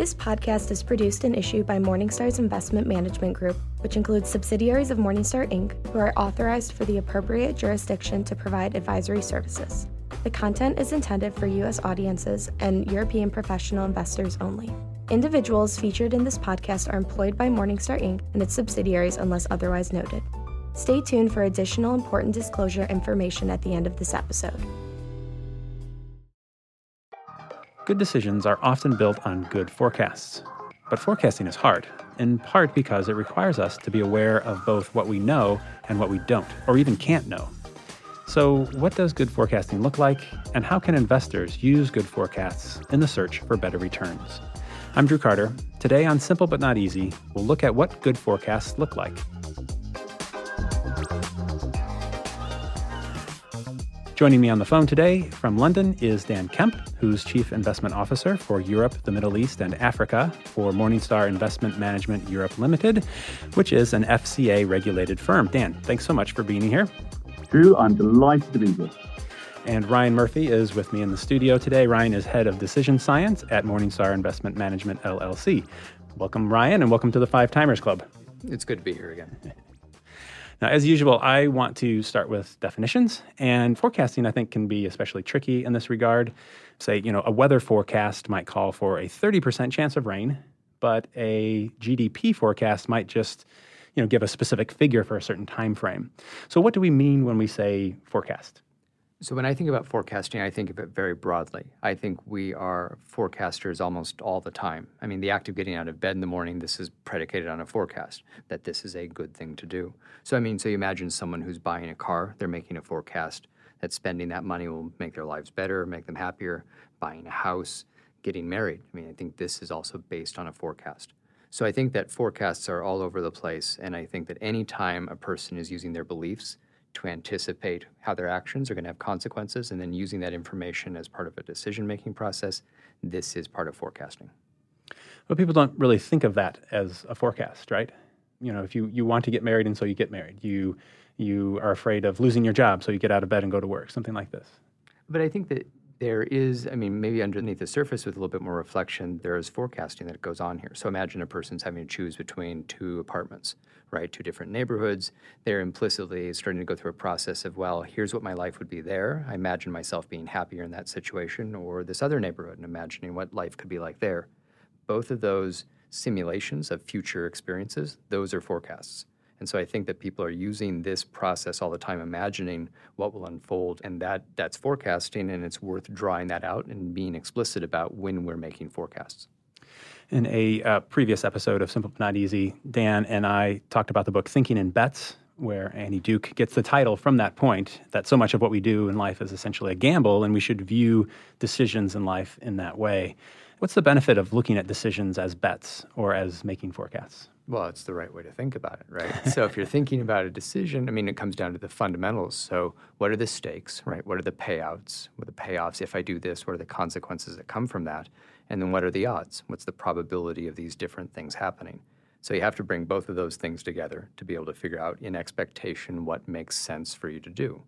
This podcast is produced and issued by Morningstar's Investment Management Group, which includes subsidiaries of Morningstar Inc., who are authorized for the appropriate jurisdiction to provide advisory services. The content is intended for U.S. audiences and European professional investors only. Individuals featured in this podcast are employed by Morningstar Inc. and its subsidiaries unless otherwise noted. Stay tuned for additional important disclosure information at the end of this episode. Good decisions are often built on good forecasts. But forecasting is hard, in part because it requires us to be aware of both what we know and what we don't, or even can't know. So what does good forecasting look like, and how can investors use good forecasts in the search for better returns? I'm Drew Carter. Today on Simple But Not Easy, we'll look at what good forecasts look like. Joining me on the phone today from London is Dan Kemp, who's Chief Investment Officer for Europe, the Middle East, and Africa for Morningstar Investment Management Europe Limited, which is an FCA-regulated firm. Dan, thanks so much for being here. Drew, I'm delighted to be here. And Ryan Murphy is with me in the studio today. Ryan is Head of Decision Science at Morningstar Investment Management, LLC. Welcome, Ryan, and welcome to the Five Timers Club. It's good to be here again. Now, as usual, I want to start with definitions, and forecasting, I think, can be especially tricky in this regard. Say, a weather forecast might call for a 30% chance of rain, but a GDP forecast might just, give a specific figure for a certain time frame. So what do we mean when we say forecast? So when I think about forecasting, I think of it very broadly. I think we are forecasters almost all the time. I mean, the act of getting out of bed in the morning, this is predicated on a forecast, that this is a good thing to do. So you imagine someone who's buying a car, they're making a forecast that spending that money will make their lives better, make them happier, buying a house, getting married. I mean, I think this is also based on a forecast. So I think that forecasts are all over the place, and I think that any time a person is using their beliefs to anticipate how their actions are going to have consequences, and then using that information as part of a decision-making process, this is part of forecasting. But people don't really think of that as a forecast, right? If you want to get married, and so you get married. You are afraid of losing your job, so you get out of bed and go to work, something like this. But I think that there is, maybe underneath the surface with a little bit more reflection, there is forecasting that goes on here. So imagine a person's having to choose between two apartments, right, two different neighborhoods. They're implicitly starting to go through a process of, well, here's what my life would be there. I imagine myself being happier in that situation, or this other neighborhood, and imagining what life could be like there. Both of those simulations of future experiences, those are forecasts. And so I think that people are using this process all the time, imagining what will unfold, and that's forecasting, and it's worth drawing that out and being explicit about when we're making forecasts. In a previous episode of Simple But Not Easy, Dan and I talked about the book Thinking in Bets, where Annie Duke gets the title from that point, that so much of what we do in life is essentially a gamble, and we should view decisions in life in that way. What's the benefit of looking at decisions as bets or as making forecasts? Well, it's the right way to think about it, right? So if you're thinking about a decision, it comes down to the fundamentals. So what are the stakes, right? What are the payouts? What are the payoffs? If I do this, what are the consequences that come from that? And then what are the odds? What's the probability of these different things happening? So you have to bring both of those things together to be able to figure out in expectation what makes sense for you to do.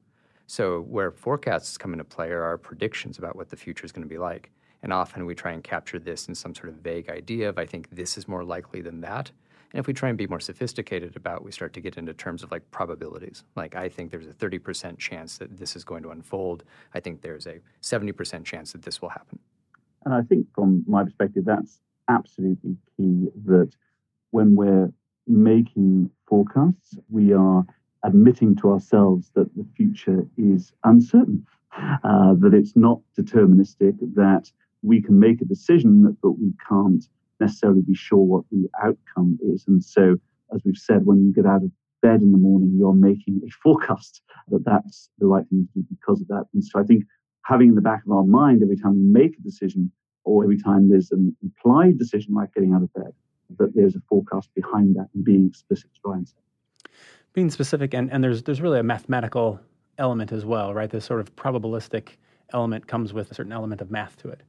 So where forecasts come into play are our predictions about what the future is going to be like. And often we try and capture this in some sort of vague idea of, I think this is more likely than that. And if we try and be more sophisticated about, we start to get into terms of like probabilities. Like, I think there's a 30% chance that this is going to unfold. I think there's a 70% chance that this will happen. And I think from my perspective, that's absolutely key, that when we're making forecasts, we are admitting to ourselves that the future is uncertain, that it's not deterministic, that we can make a decision, but we can't necessarily be sure what the outcome is. And so, as we've said, when you get out of bed in the morning, you're making a forecast that that's the right thing to do because of that. And so I think having in the back of our mind every time we make a decision, or every time there's an implied decision like getting out of bed, that there's a forecast behind that and being explicit. Being specific, and there's really a mathematical element as well, right? This sort of probabilistic element comes with a certain element of math to it.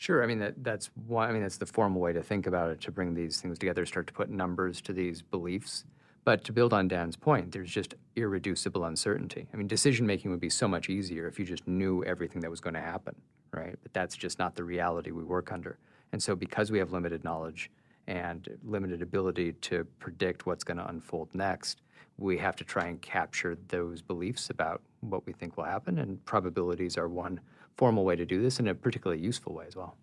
Sure. That's the formal way to think about it, to bring these things together, start to put numbers to these beliefs. But to build on Dan's point, there's just irreducible uncertainty. Decision-making would be so much easier if you just knew everything that was going to happen, right? But that's just not the reality we work under. And so because we have limited knowledge and limited ability to predict what's going to unfold next, we have to try and capture those beliefs about what we think will happen, and probabilities are one formal way to do this, and a particularly useful way as well.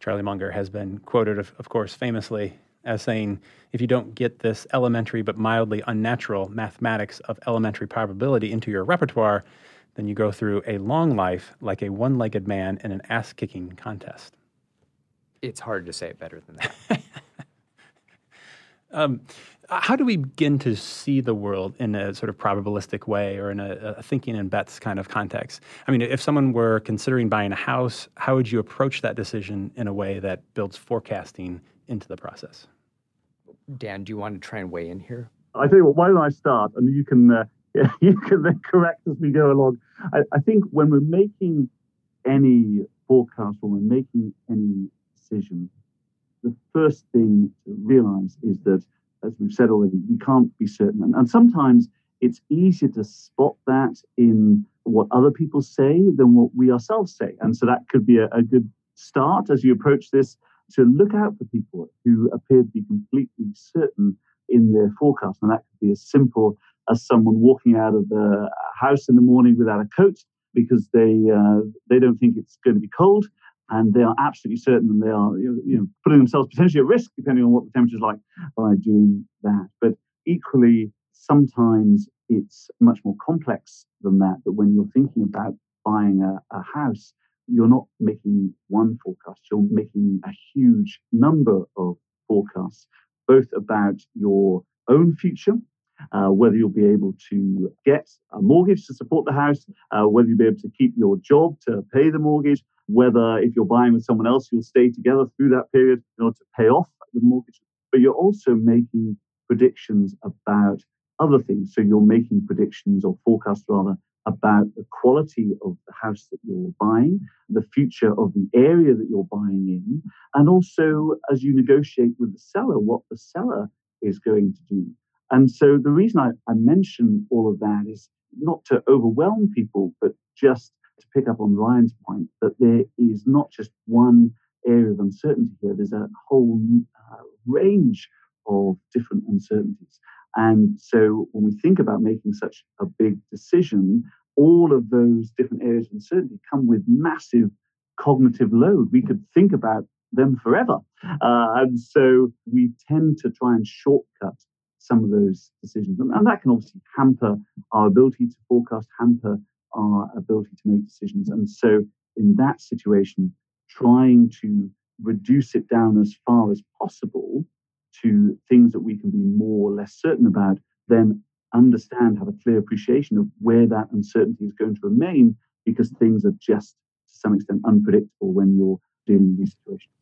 Charlie Munger has been quoted, of course, famously as saying, if you don't get this elementary but mildly unnatural mathematics of elementary probability into your repertoire, then you go through a long life like a one-legged man in an ass-kicking contest. It's hard to say it better than that. How do we begin to see the world in a sort of probabilistic way, or in a thinking in bets kind of context? I mean, if someone were considering buying a house, how would you approach that decision in a way that builds forecasting into the process? Dan, do you want to try and weigh in here? I tell you what, why don't I start, and you can then correct as we go along. I think when we're making any forecast, when we're making any decision, the first thing to realize is that, as we've said already, we can't be certain. And sometimes it's easier to spot that in what other people say than what we ourselves say. And so that could be a good start as you approach this, to look out for people who appear to be completely certain in their forecast. And that could be as simple as someone walking out of the house in the morning without a coat because they don't think it's going to be cold. And they are absolutely certain, and they are putting themselves potentially at risk, depending on what the temperature is like, by doing that. But equally, sometimes it's much more complex than that, that when you're thinking about buying a house, you're not making one forecast, you're making a huge number of forecasts, both about your own future, whether you'll be able to get a mortgage to support the house, whether you'll be able to keep your job to pay the mortgage, whether if you're buying with someone else, you'll stay together through that period in order to pay off the mortgage. But you're also making predictions about other things. So you're making predictions, or forecasts rather, about the quality of the house that you're buying, the future of the area that you're buying in, and also as you negotiate with the seller, what the seller is going to do. And so the reason I mention all of that is not to overwhelm people, but just to pick up on Ryan's point, that there is not just one area of uncertainty here. There's a whole range of different uncertainties. And so when we think about making such a big decision, all of those different areas of uncertainty come with massive cognitive load. We could think about them forever. And so we tend to try and shortcut some of those decisions. And that can obviously hamper our ability to forecast, hamper our ability to make decisions. And so in that situation, trying to reduce it down as far as possible to things that we can be more or less certain about, then understand, have a clear appreciation of where that uncertainty is going to remain, because things are just to some extent unpredictable when you're dealing with these situations.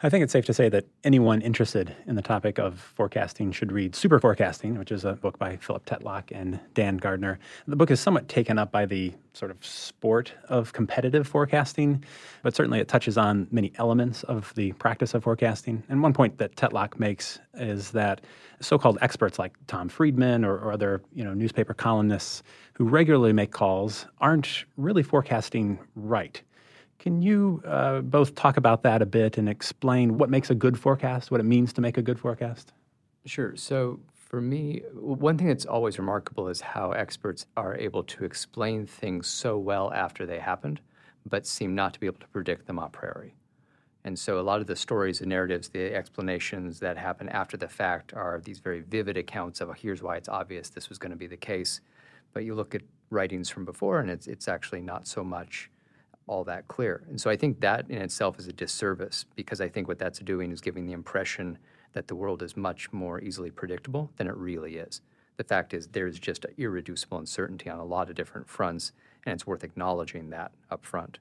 I think it's safe to say that anyone interested in the topic of forecasting should read Superforecasting, which is a book by Philip Tetlock and Dan Gardner. The book is somewhat taken up by the sort of sport of competitive forecasting, but certainly it touches on many elements of the practice of forecasting. And one point that Tetlock makes is that so-called experts like Tom Friedman or other newspaper columnists who regularly make calls aren't really forecasting right. Can you both talk about that a bit and explain what makes a good forecast, what it means to make a good forecast? Sure. So for me, one thing that's always remarkable is how experts are able to explain things so well after they happened, but seem not to be able to predict them a priori. And so a lot of the stories and narratives, the explanations that happen after the fact are these very vivid accounts of, here's why it's obvious this was going to be the case. But you look at writings from before, and it's actually not so much all that clear. And so I think that in itself is a disservice, because I think what that's doing is giving the impression that the world is much more easily predictable than it really is. The fact is there's just irreducible uncertainty on a lot of different fronts, and it's worth acknowledging that up front.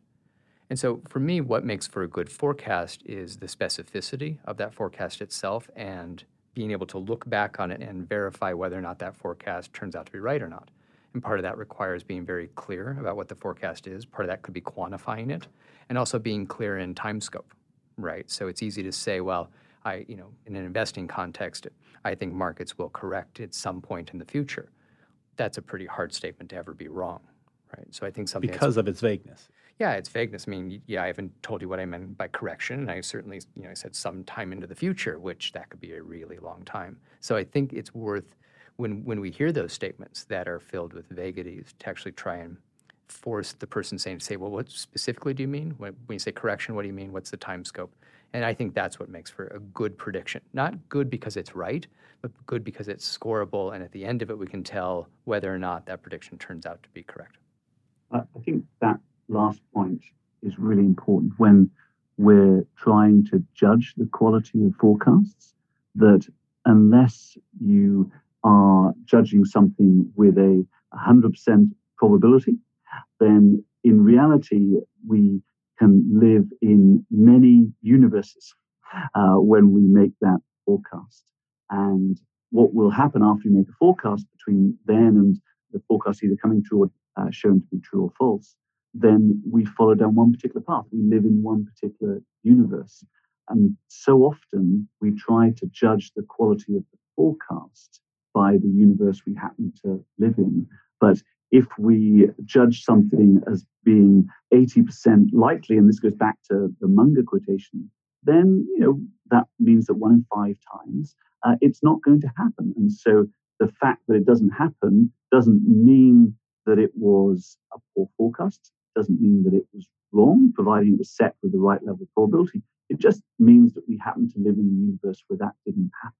And so for me, what makes for a good forecast is the specificity of that forecast itself and being able to look back on it and verify whether or not that forecast turns out to be right or not. And part of that requires being very clear about what the forecast is. Part of that could be quantifying it, and also being clear in time scope, right? So it's easy to say, well, I in an investing context, I think markets will correct at some point in the future. That's a pretty hard statement to ever be wrong, right? So I think something because of its vagueness. Yeah, it's vagueness. I mean, yeah, I haven't told you what I meant by correction. I certainly, I said some time into the future, which that could be a really long time. So I think it's worth, when we hear those statements that are filled with vaguities, to actually try and force the person saying to say, well, what specifically do you mean? When you say correction, what do you mean? What's the time scope? And I think that's what makes for a good prediction. Not good because it's right, but good because it's scorable. And at the end of it, we can tell whether or not that prediction turns out to be correct. I think that last point is really important when we're trying to judge the quality of forecasts, that unless you are judging something with a 100% probability, then in reality, we can live in many universes when we make that forecast. And what will happen after you make a forecast between then and the forecast either coming true or shown to be true or false, then we follow down one particular path. We live in one particular universe. And so often we try to judge the quality of the forecast by the universe we happen to live in. But if we judge something as being 80% likely, and this goes back to the Munger quotation, then that means that 1 in 5 times it's not going to happen. And so the fact that it doesn't happen doesn't mean that it was a poor forecast, doesn't mean that it was wrong, providing it was set with the right level of probability. It just means that we happen to live in a universe where that didn't happen.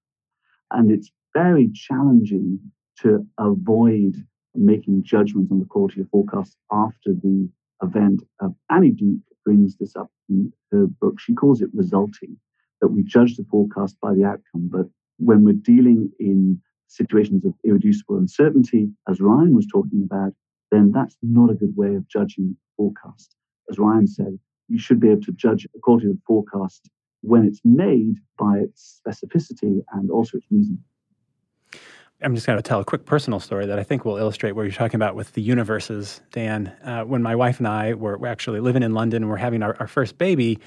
And it's very challenging to avoid making judgments on the quality of forecasts after the event. Annie Duke brings this up in her book. She calls it resulting, that we judge the forecast by the outcome. But when we're dealing in situations of irreducible uncertainty, as Ryan was talking about, then that's not a good way of judging forecast. As Ryan said, you should be able to judge the quality of the forecast when it's made by its specificity and also its reason. I'm just going to tell a quick personal story that I think will illustrate what you're talking about with the universes, Dan. When my wife and I were actually living in London and we're having our first baby,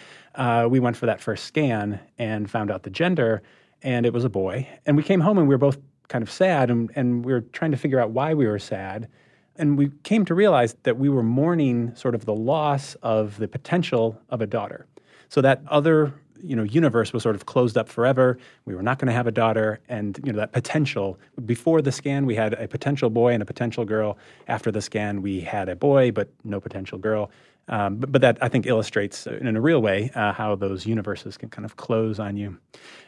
we went for that first scan and found out the gender, and it was a boy. And we came home and we were both kind of sad, and we were trying to figure out why we were sad. And we came to realize that we were mourning sort of the loss of the potential of a daughter. So that other universe was sort of closed up forever. We were not going to have a daughter. And, that potential, before the scan, we had a potential boy and a potential girl. After the scan, we had a boy, but no potential girl. But that, I think, illustrates in a real way how those universes can kind of close on you.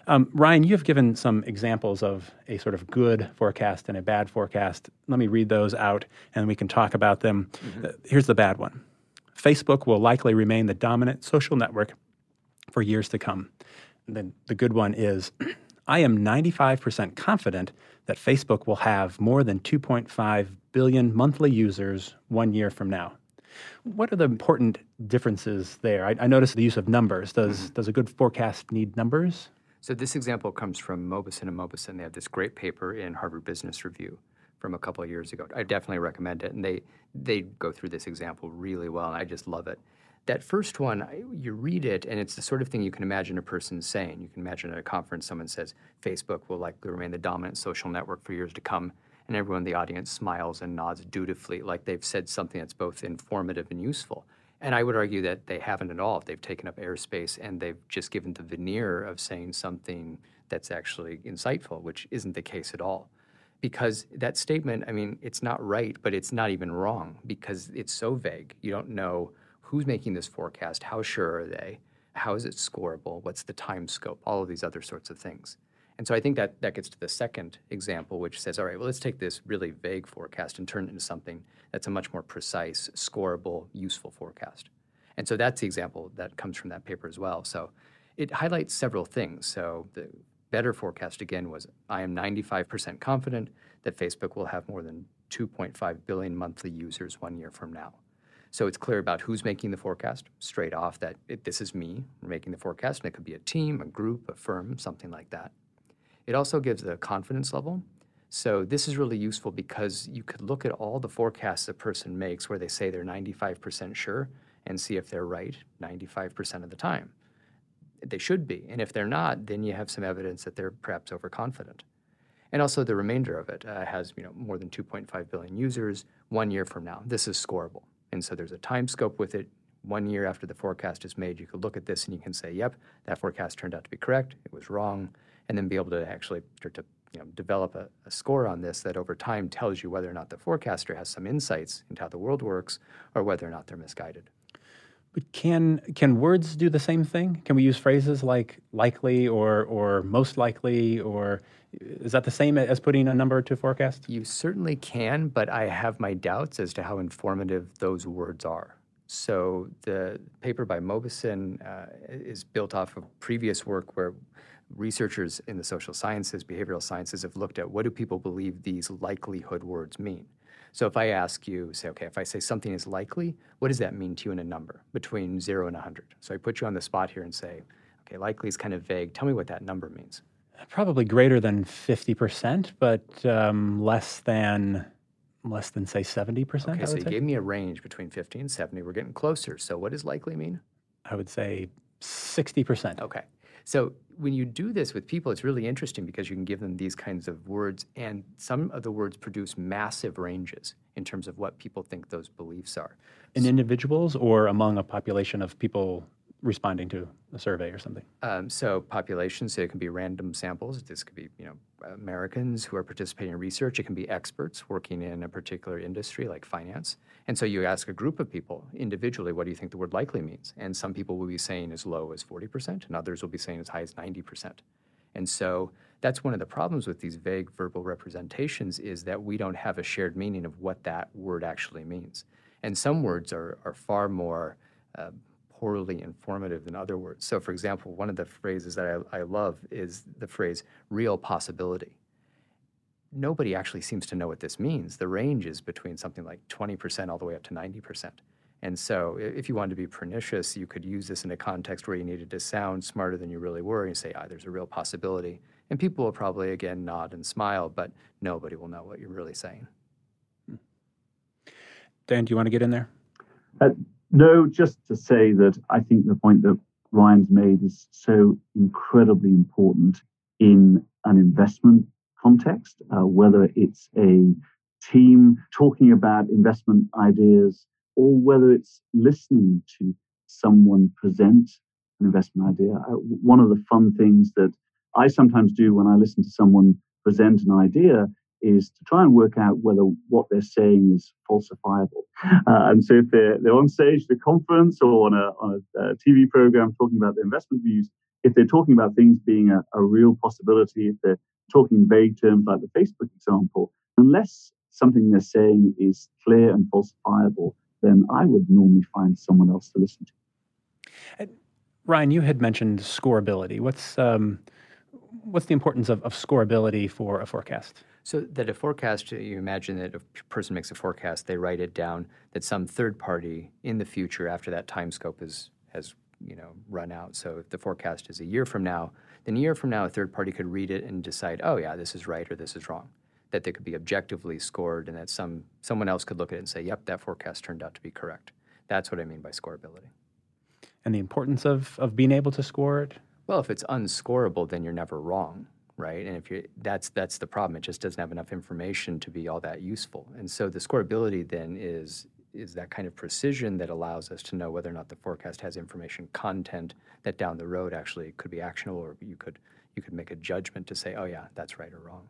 Ryan, you've given some examples of a sort of good forecast and a bad forecast. Let me read those out and we can talk about them. Mm-hmm. Here's the bad one. Facebook will likely remain the dominant social network for years to come. And then the good one is, I am 95% confident that Facebook will have more than 2.5 billion monthly users 1 year from now. What are the important differences there? I noticed the use of numbers. Does a good forecast need numbers? So this example comes from Mobusin and Mobusin. They have this great paper in Harvard Business Review from a couple of years ago. I definitely recommend it. And they go through this example really well, and I just love it. That first one, you read it, and it's the sort of thing you can imagine a person saying. You can imagine at a conference someone says, Facebook will likely remain the dominant social network for years to come, and everyone in the audience smiles and nods dutifully like they've said something that's both informative and useful. And I would argue that they haven't at all. They've taken up airspace, and they've just given the veneer of saying something that's actually insightful, which isn't the case at all. Because that statement, I mean, it's not right, but it's not even wrong because it's so vague. You don't know who's making this forecast, how sure are they, how is it scorable, what's the time scope, all of these other sorts of things. And so I think that gets to the second example, which says, all right, well, let's take this really vague forecast and turn it into something that's a much more precise, scorable, useful forecast. And so that's the example that comes from that paper as well. So it highlights several things. So the better forecast, again, was I am 95% confident that Facebook will have more than 2.5 billion monthly users 1 year from now. So it's clear about who's making the forecast straight off that this is me making the forecast, and it could be a team, a group, a firm, something like that. It also gives the confidence level. So this is really useful because you could look at all the forecasts a person makes where they say they're 95% sure and see if they're right 95% of the time. They should be. And if they're not, then you have some evidence that they're perhaps overconfident. And also the remainder of it has more than 2.5 billion users 1 year from now. This is scorable. And so there's a time scope with it. 1 year after the forecast is made, you could look at this and you can say, yep, that forecast turned out to be correct, it was wrong, and then be able to actually start to develop a score on this that over time tells you whether or not the forecaster has some insights into how the world works or whether or not they're misguided. But can words do the same thing? Can we use phrases like likely or most likely, or is that the same as putting a number to forecast? You certainly can, but I have my doubts as to how informative those words are. So the paper by Mobusin is built off of previous work where researchers in the social sciences, behavioral sciences, have looked at what do people believe these likelihood words mean. So if I ask you, say, okay, if I say something is likely, what does that mean to you in a number between 0 and 100? So I put you on the spot here and say, okay, likely is kind of vague. Tell me what that number means. Probably greater than 50%, but less than say 70%. Okay, so you gave me a range between 50 and 70. We're getting closer. So what does likely mean? I would say 60%. Okay. So when you do this with people, it's really interesting because you can give them these kinds of words, and some of the words produce massive ranges in terms of what people think those beliefs are. In individuals or among a population of people responding to a survey or something? So populations, so it can be random samples. This could be, Americans who are participating in research. It can be experts working in a particular industry like finance. And so you ask a group of people individually, what do you think the word likely means? And some people will be saying as low as 40%, and others will be saying as high as 90%. And so that's one of the problems with these vague verbal representations is that we don't have a shared meaning of what that word actually means. And some words are far more poorly informative than other words. So, for example, one of the phrases that I love is the phrase real possibility. Nobody actually seems to know what this means. The range is between something like 20% all the way up to 90%. And so if you wanted to be pernicious, you could use this in a context where you needed to sound smarter than you really were, and you say, there's a real possibility. And people will probably, again, nod and smile, but nobody will know what you're really saying. Dan, do you want to get in there? No, just to say that I think the point that Ryan's made is so incredibly important in an investment context, whether it's a team talking about investment ideas or whether it's listening to someone present an investment idea. One of the fun things that I sometimes do when I listen to someone present an idea is to try and work out whether what they're saying is falsifiable. And so if they're on stage at a conference or on a TV program talking about their investment views, if they're talking about things being a real possibility, if they're talking in vague terms like the Facebook example, unless something they're saying is clear and falsifiable, then I would normally find someone else to listen to. Ryan, you had mentioned scoreability. What's the importance of scoreability for a forecast? So that a forecast, you imagine that a person makes a forecast, they write it down, that some third party in the future after that time scope has run out. So if the forecast is a year from now, then a year from now a third party could read it and decide, oh yeah, this is right or this is wrong. That they could be objectively scored and that someone else could look at it and say, yep, that forecast turned out to be correct. That's what I mean by scoreability. And the importance of being able to score it? Well, if it's unscorable, then you're never wrong. Right, and if that's the problem. It just doesn't have enough information to be all that useful. And so the scoreability then is that kind of precision that allows us to know whether or not the forecast has information content that down the road actually could be actionable, or you could make a judgment to say, oh yeah, that's right or wrong.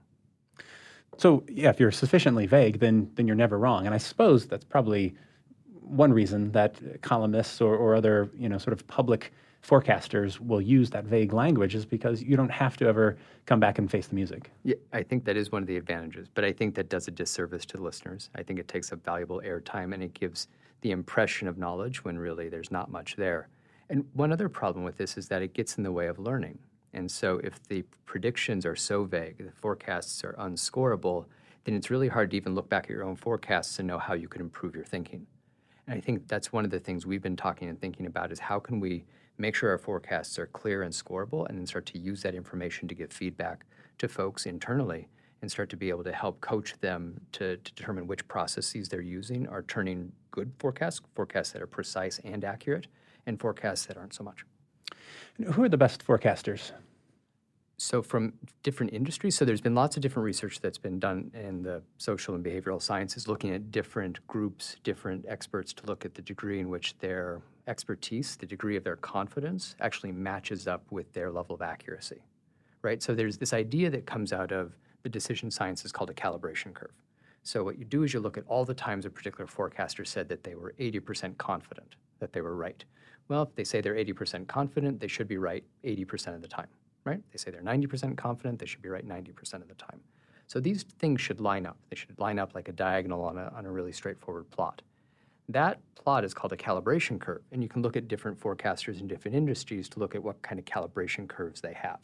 So yeah, if you're sufficiently vague, then you're never wrong. And I suppose that's probably one reason that columnists or other sort of public forecasters will use that vague language is because you don't have to ever come back and face the music. Yeah, I think that is one of the advantages, but I think that does a disservice to listeners. I think it takes up valuable airtime and it gives the impression of knowledge when really there's not much there. And one other problem with this is that it gets in the way of learning. And so if the predictions are so vague, the forecasts are unscorable, then it's really hard to even look back at your own forecasts and know how you could improve your thinking. And I think that's one of the things we've been talking and thinking about is how can we make sure our forecasts are clear and scorable and then start to use that information to give feedback to folks internally and start to be able to help coach them to determine which processes they're using are turning good forecasts that are precise and accurate, and forecasts that aren't so much. And who are the best forecasters? So from different industries, so there's been lots of different research that's been done in the social and behavioral sciences looking at different groups, different experts to look at the degree in which their expertise, the degree of their confidence, actually matches up with their level of accuracy, right? So there's this idea that comes out of the decision science is called a calibration curve. So what you do is you look at all the times a particular forecaster said that they were 80% confident that they were right. Well, if they say they're 80% confident, they should be right 80% of the time, right? They say they're 90% confident, they should be right 90% of the time. So these things should line up. They should line up like a diagonal on a really straightforward plot. That plot is called a calibration curve, and you can look at different forecasters in different industries to look at what kind of calibration curves they have.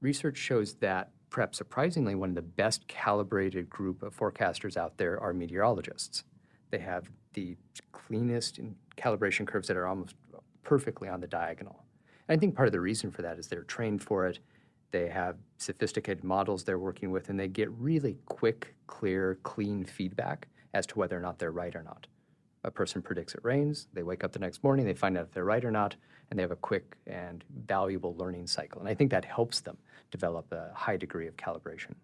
Research shows that, perhaps surprisingly, one of the best calibrated group of forecasters out there are meteorologists. They have the cleanest calibration curves that are almost perfectly on the diagonal. And I think part of the reason for that is they're trained for it, they have sophisticated models they're working with, and they get really quick, clear, clean feedback as to whether or not they're right or not. A person predicts it rains, they wake up the next morning, they find out if they're right or not, and they have a quick and valuable learning cycle. And I think that helps them develop a high degree of calibration.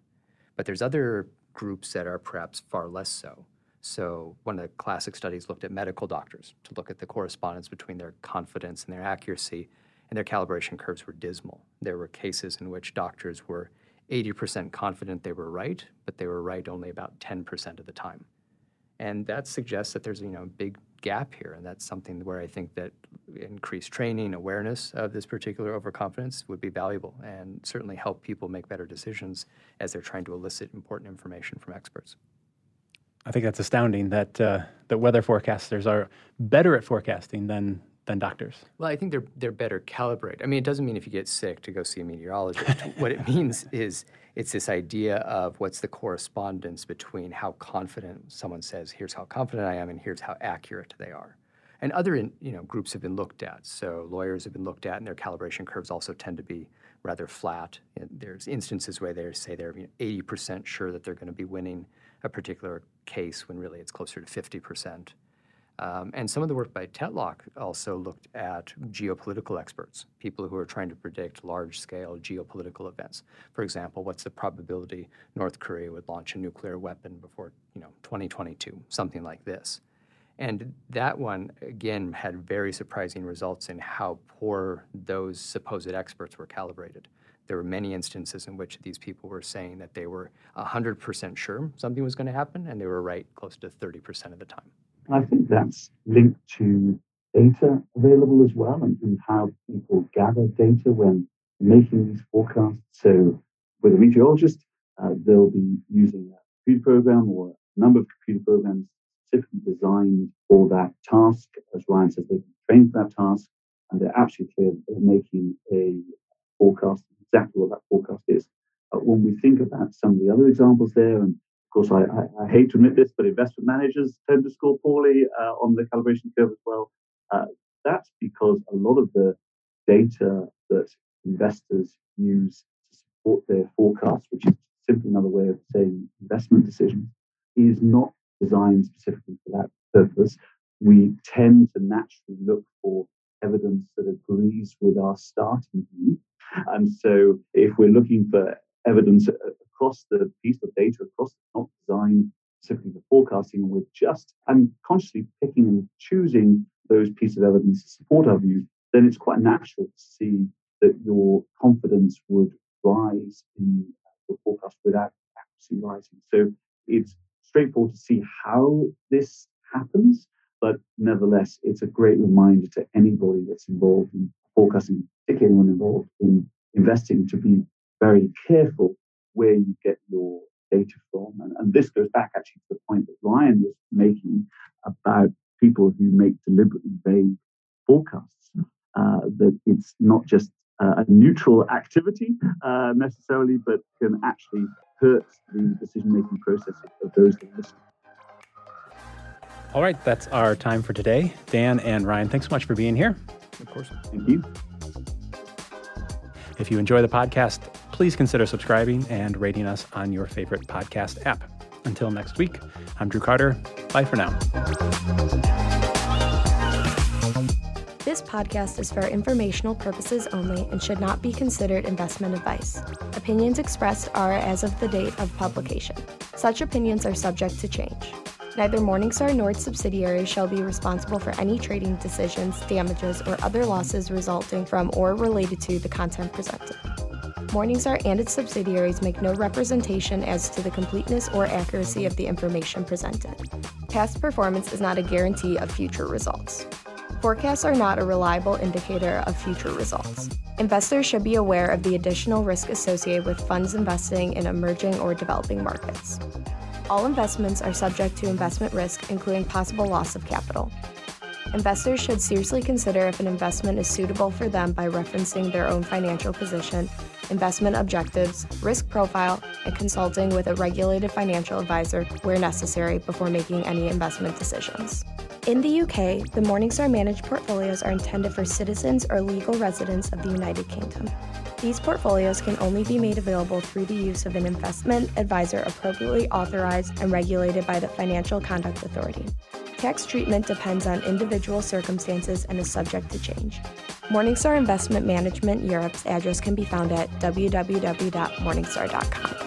But there's other groups that are perhaps far less so. So one of the classic studies looked at medical doctors to look at the correspondence between their confidence and their accuracy, and their calibration curves were dismal. There were cases in which doctors were 80% confident they were right, but they were right only about 10% of the time. And that suggests that there's, a big gap here, and that's something where I think that increased training, awareness of this particular overconfidence would be valuable and certainly help people make better decisions as they're trying to elicit important information from experts. I think that's astounding that weather forecasters are better at forecasting than doctors. Well, I think they're better calibrated. I mean, it doesn't mean if you get sick to go see a meteorologist. What it means is it's this idea of what's the correspondence between how confident someone says, here's how confident I am, and here's how accurate they are. And other groups have been looked at. So lawyers have been looked at, and their calibration curves also tend to be rather flat. And there's instances where they say they're 80% sure that they're going to be winning a particular case when really it's closer to 50%. And some of the work by Tetlock also looked at geopolitical experts, people who are trying to predict large-scale geopolitical events. For example, what's the probability North Korea would launch a nuclear weapon before 2022, something like this. And that one, again, had very surprising results in how poor those supposed experts were calibrated. There were many instances in which these people were saying that they were 100% sure something was going to happen, and they were right close to 30% of the time. I think that's linked to data available as well and how people gather data when making these forecasts. So with a meteorologist, they'll be using a computer program or a number of computer programs specifically designed for that task. As Ryan says, they can train for that task, and they're absolutely clear that they're making a forecast, exactly what that forecast is. When we think about some of the other examples there, and of course, I hate to admit this, but investment managers tend to score poorly on the calibration curve as well. That's because a lot of the data that investors use to support their forecasts, which is simply another way of saying investment decisions, is not designed specifically for that purpose. We tend to naturally look for evidence that agrees with our starting view. And so if we're looking for evidence across the piece of data, across not designed specifically for forecasting, and I'm consciously picking and choosing those pieces of evidence to support our view, then it's quite natural to see that your confidence would rise in your forecast without actually rising. So it's straightforward to see how this happens, but nevertheless, it's a great reminder to anybody that's involved in forecasting, particularly anyone involved in investing, to be very careful where you get your data from. And this goes back actually to the point that Ryan was making about people who make deliberately vague forecasts, that it's not just a neutral activity necessarily, but can actually hurt the decision-making process of those that listen. All right, that's our time for today. Dan and Ryan, thanks so much for being here. Of course. Thank you. If you enjoy the podcast, please consider subscribing and rating us on your favorite podcast app. Until next week, I'm Drew Carter. Bye for now. This podcast is for informational purposes only and should not be considered investment advice. Opinions expressed are as of the date of publication. Such opinions are subject to change. Neither Morningstar nor its subsidiaries shall be responsible for any trading decisions, damages, or other losses resulting from or related to the content presented. Morningstar and its subsidiaries make no representation as to the completeness or accuracy of the information presented. Past performance is not a guarantee of future results. Forecasts are not a reliable indicator of future results. Investors should be aware of the additional risk associated with funds investing in emerging or developing markets. All investments are subject to investment risk, including possible loss of capital. Investors should seriously consider if an investment is suitable for them by referencing their own financial position, investment objectives, risk profile, and consulting with a regulated financial advisor where necessary before making any investment decisions. In the UK, the Morningstar managed portfolios are intended for citizens or legal residents of the United Kingdom. These portfolios can only be made available through the use of an investment advisor appropriately authorized and regulated by the Financial Conduct Authority. Tax treatment depends on individual circumstances and is subject to change. Morningstar Investment Management Europe's address can be found at www.morningstar.com.